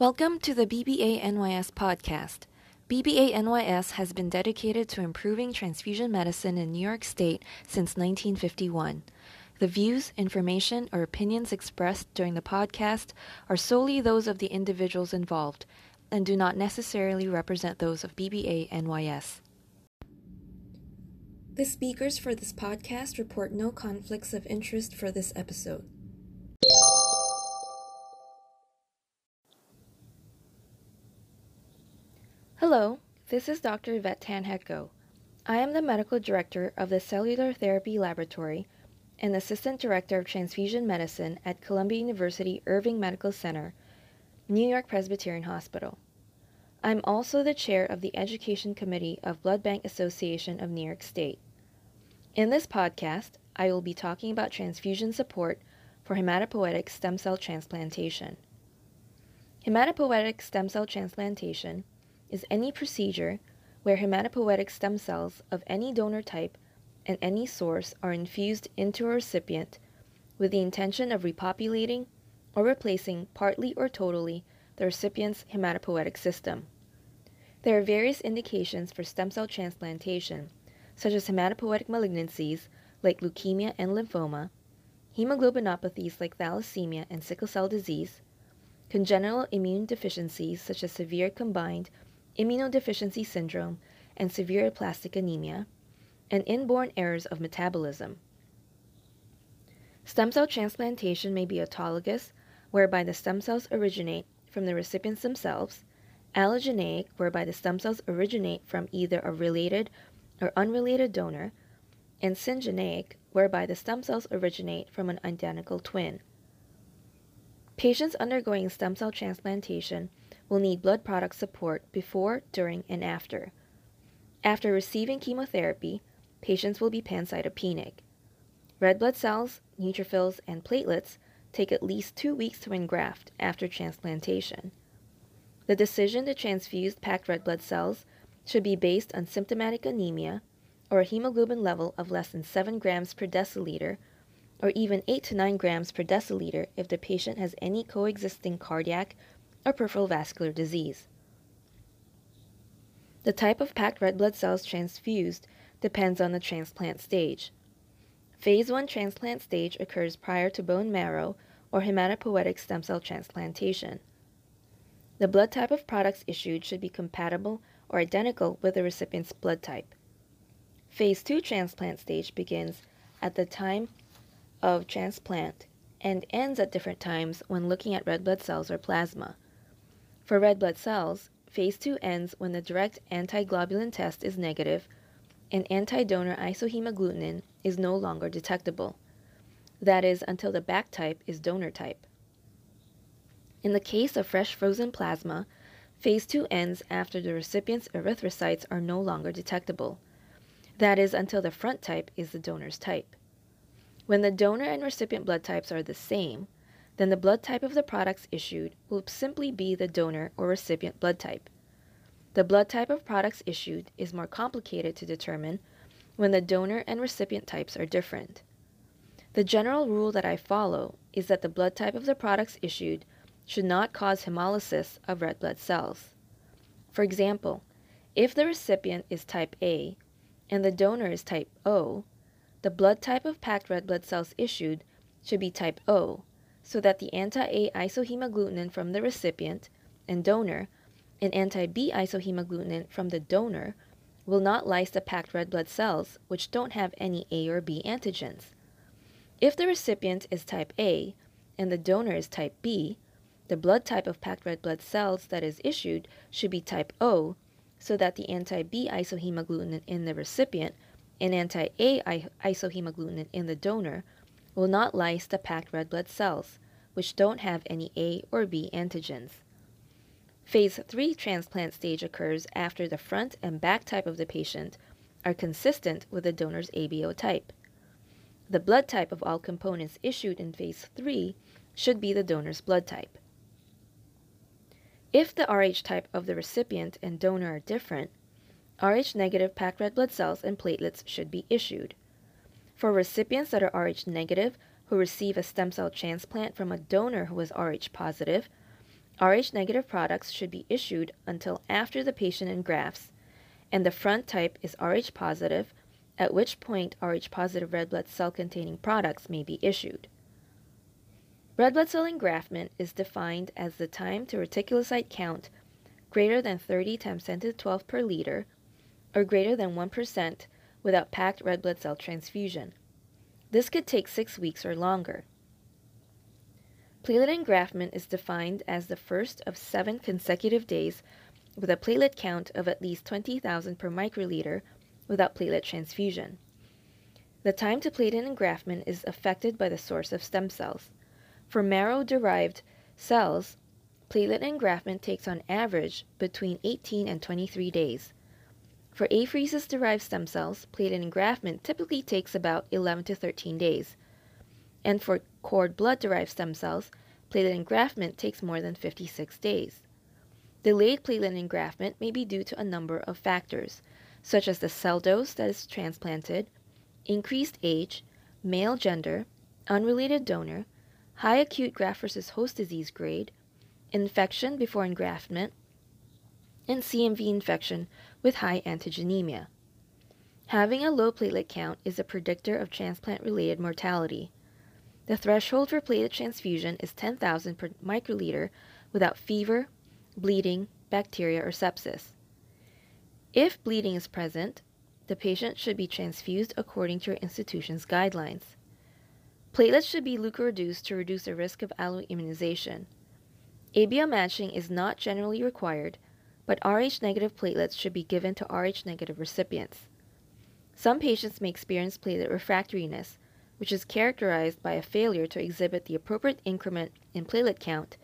Welcome to the BBANYS podcast. BBANYS has been dedicated to improving transfusion medicine in New York State since 1951. The views, information, or opinions expressed during the podcast are solely those of the individuals involved and do not necessarily represent those of BBANYS. The speakers for this podcast report no conflicts of interest for this episode. Hello, this is Dr. Yvette Tanheko. I am the Medical Director of the Cellular Therapy Laboratory and Assistant Director of Transfusion Medicine at Columbia University Irving Medical Center, New York Presbyterian Hospital. I'm also the Chair of the Education Committee of Blood Bank Association of New York State. In this podcast, I will be talking about transfusion support for hematopoietic stem cell transplantation. Hematopoietic stem cell transplantation is any procedure where hematopoietic stem cells of any donor type and any source are infused into a recipient with the intention of repopulating or replacing partly or totally the recipient's hematopoietic system. There are various indications for stem cell transplantation, such as hematopoietic malignancies like leukemia and lymphoma, hemoglobinopathies like thalassemia and sickle cell disease, congenital immune deficiencies such as severe combined immunodeficiency syndrome and severe aplastic anemia, and inborn errors of metabolism. Stem cell transplantation may be autologous, whereby the stem cells originate from the recipients themselves, allogeneic, whereby the stem cells originate from either a related or unrelated donor, and syngeneic, whereby the stem cells originate from an identical twin. Patients undergoing stem cell transplantation will need blood product support before, during, and after. After receiving chemotherapy, patients will be pancytopenic. Red blood cells, neutrophils, and platelets take at least 2 weeks to engraft after transplantation. The decision to transfuse packed red blood cells should be based on symptomatic anemia or a hemoglobin level of less than 7 grams per deciliter or even 8 to 9 grams per deciliter if the patient has any coexisting cardiac or peripheral vascular disease. The type of packed red blood cells transfused depends on the transplant stage. Phase 1 transplant stage occurs prior to bone marrow or hematopoietic stem cell transplantation. The blood type of products issued should be compatible or identical with the recipient's blood type. Phase 2 transplant stage begins at the time of transplant and ends at different times when looking at red blood cells or plasma. For red blood cells, Phase 2 ends when the direct antiglobulin test is negative and antidonor isohemagglutinin is no longer detectable. That is, until the back type is donor type. In the case of fresh frozen plasma, Phase 2 ends after the recipient's erythrocytes are no longer detectable. That is, until the front type is the donor's type. When the donor and recipient blood types are the same, then the blood type of the products issued will simply be the donor or recipient blood type. The blood type of products issued is more complicated to determine when the donor and recipient types are different. The general rule that I follow is that the blood type of the products issued should not cause hemolysis of red blood cells. For example, if the recipient is type A and the donor is type O, the blood type of packed red blood cells issued should be type O, so that the anti-A isohemagglutinin from the recipient and donor and anti-B isohemagglutinin from the donor will not lyse the packed red blood cells which don't have any A or B antigens. If the recipient is type A and the donor is type B, the blood type of packed red blood cells that is issued should be type O, so that the anti-B isohemagglutinin in the recipient and anti-A isohemagglutinin in the donor will not lyse the packed red blood cells, which don't have any A or B antigens. Phase 3 transplant stage occurs after the front and back type of the patient are consistent with the donor's ABO type. The blood type of all components issued in Phase 3 should be the donor's blood type. If the Rh type of the recipient and donor are different, Rh negative packed red blood cells and platelets should be issued. For recipients that are Rh negative who receive a stem cell transplant from a donor who is Rh positive, Rh-negative products should be issued until after the patient engrafts, and the front type is Rh-positive, at which point Rh-positive red blood cell-containing products may be issued. Red blood cell engraftment is defined as the time to reticulocyte count greater than 30 times 10 to the 12 per liter, or greater than 1% without packed red blood cell transfusion. This could take 6 weeks or longer. Platelet engraftment is defined as the first of 7 consecutive days with a platelet count of at least 20,000 per microliter without platelet transfusion. The time to platelet engraftment is affected by the source of stem cells. For marrow-derived cells, platelet engraftment takes on average between 18 and 23 days. For apheresis-derived stem cells, platelet engraftment typically takes about 11 to 13 days. And for cord blood-derived stem cells, platelet engraftment takes more than 56 days. Delayed platelet engraftment may be due to a number of factors, such as the cell dose that is transplanted, increased age, male gender, unrelated donor, high acute graft-versus-host disease grade, infection before engraftment, and CMV infection with high antigenemia. Having a low platelet count is a predictor of transplant-related mortality. The threshold for platelet transfusion is 10,000 per microliter without fever, bleeding, bacteria, or sepsis. If bleeding is present, the patient should be transfused according to your institution's guidelines. Platelets should be leukoreduced to reduce the risk of alloimmunization. ABL matching is not generally required, but Rh-negative platelets should be given to Rh-negative recipients. Some patients may experience platelet refractoriness, which is characterized by a failure to exhibit the appropriate increment in platelet count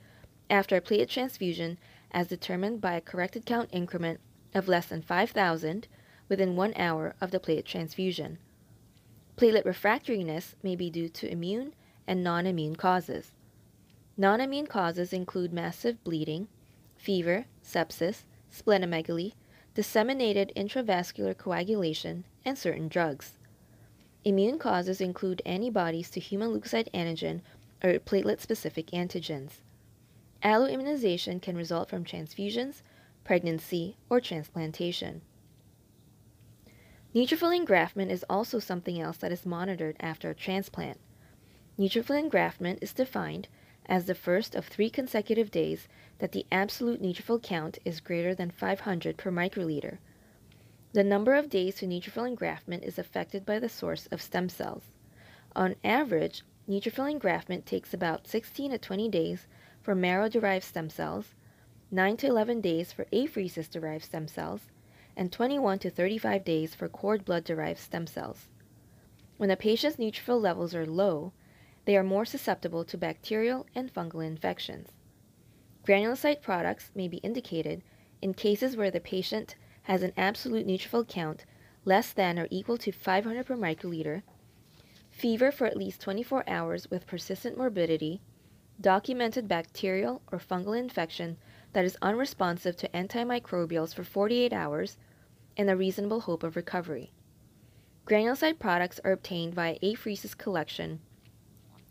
after a platelet transfusion as determined by a corrected count increment of less than 5,000 within 1 hour of the platelet transfusion. Platelet refractoriness may be due to immune and non-immune causes. Non-immune causes include massive bleeding, fever, sepsis, splenomegaly, disseminated intravascular coagulation, and certain drugs. Immune causes include antibodies to human leukocyte antigen or platelet-specific antigens. Alloimmunization can result from transfusions, pregnancy, or transplantation. Neutrophil engraftment is also something else that is monitored after a transplant. Neutrophil engraftment is defined as the first of 3 consecutive days that the absolute neutrophil count is greater than 500 per microliter. The number of days to neutrophil engraftment is affected by the source of stem cells. On average, neutrophil engraftment takes about 16 to 20 days for marrow-derived stem cells, 9 to 11 days for apheresis-derived stem cells, and 21 to 35 days for cord blood-derived stem cells. When a patient's neutrophil levels are low, they are more susceptible to bacterial and fungal infections. Granulocyte products may be indicated in cases where the patient has an absolute neutrophil count less than or equal to 500 per microliter, fever for at least 24 hours with persistent morbidity, documented bacterial or fungal infection that is unresponsive to antimicrobials for 48 hours, and a reasonable hope of recovery. Granulocyte products are obtained via apheresis collection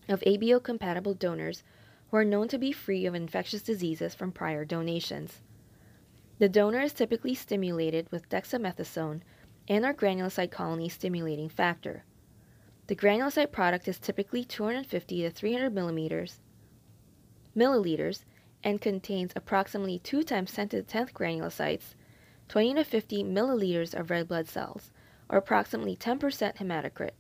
of ABO-compatible donors who are known to be free of infectious diseases from prior donations. The donor is typically stimulated with dexamethasone and/or granulocyte colony-stimulating factor. The granulocyte product is typically 250 to 300 milliliters and contains approximately 2 times 10 to the 10th granulocytes, 20 to 50 milliliters of red blood cells, or approximately 10% hematocrit,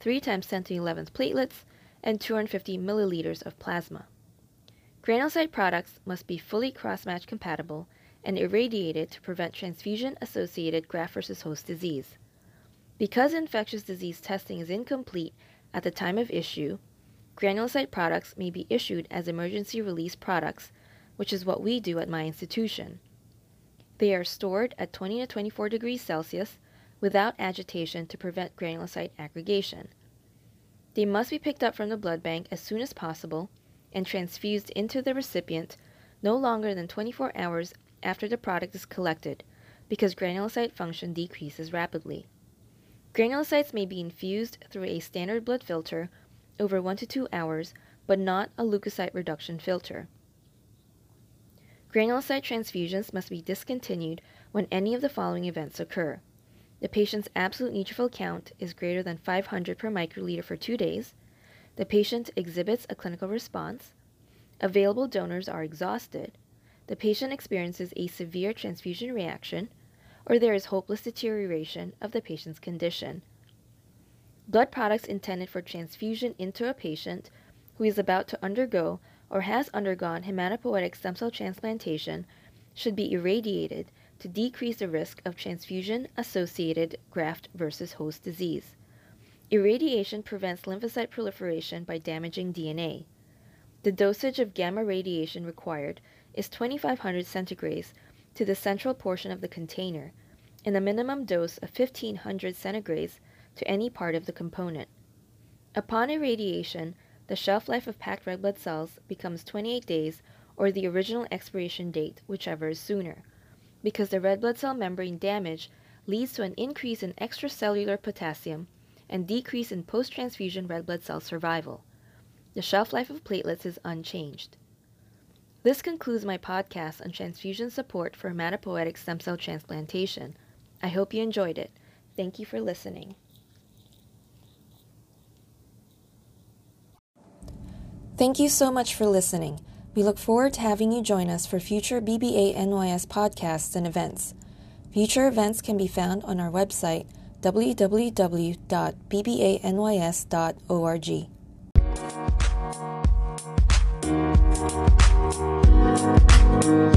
3 times 10 to the 11th platelets, and 250 milliliters of plasma. Granulocyte products must be fully cross-match compatible and irradiated to prevent transfusion-associated graft-versus-host disease. Because infectious disease testing is incomplete at the time of issue, granulocyte products may be issued as emergency release products, which is what we do at my institution. They are stored at 20 to 24 degrees Celsius without agitation to prevent granulocyte aggregation. They must be picked up from the blood bank as soon as possible and transfused into the recipient no longer than 24 hours after the product is collected, because granulocyte function decreases rapidly. Granulocytes may be infused through a standard blood filter over 1 to 2 hours, but not a leukocyte reduction filter. Granulocyte transfusions must be discontinued when any of the following events occur. The patient's absolute neutrophil count is greater than 500 per microliter for 2 days. The patient exhibits a clinical response. Available donors are exhausted. The patient experiences a severe transfusion reaction, or there is hopeless deterioration of the patient's condition. Blood products intended for transfusion into a patient who is about to undergo or has undergone hematopoietic stem cell transplantation should be irradiated to decrease the risk of transfusion-associated graft-versus-host disease. Irradiation prevents lymphocyte proliferation by damaging DNA. The dosage of gamma radiation required is 2500 centigrays to the central portion of the container, and a minimum dose of 1500 centigrays to any part of the component. Upon irradiation, the shelf life of packed red blood cells becomes 28 days or the original expiration date, whichever is sooner, because the red blood cell membrane damage leads to an increase in extracellular potassium and decrease in post-transfusion red blood cell survival. The shelf life of platelets is unchanged. This concludes my podcast on transfusion support for hematopoietic stem cell transplantation. I hope you enjoyed it. Thank you for listening. Thank you so much for listening. We look forward to having you join us for future BBANYS podcasts and events. Future events can be found on our website, www.bbanys.org. We'll be right back.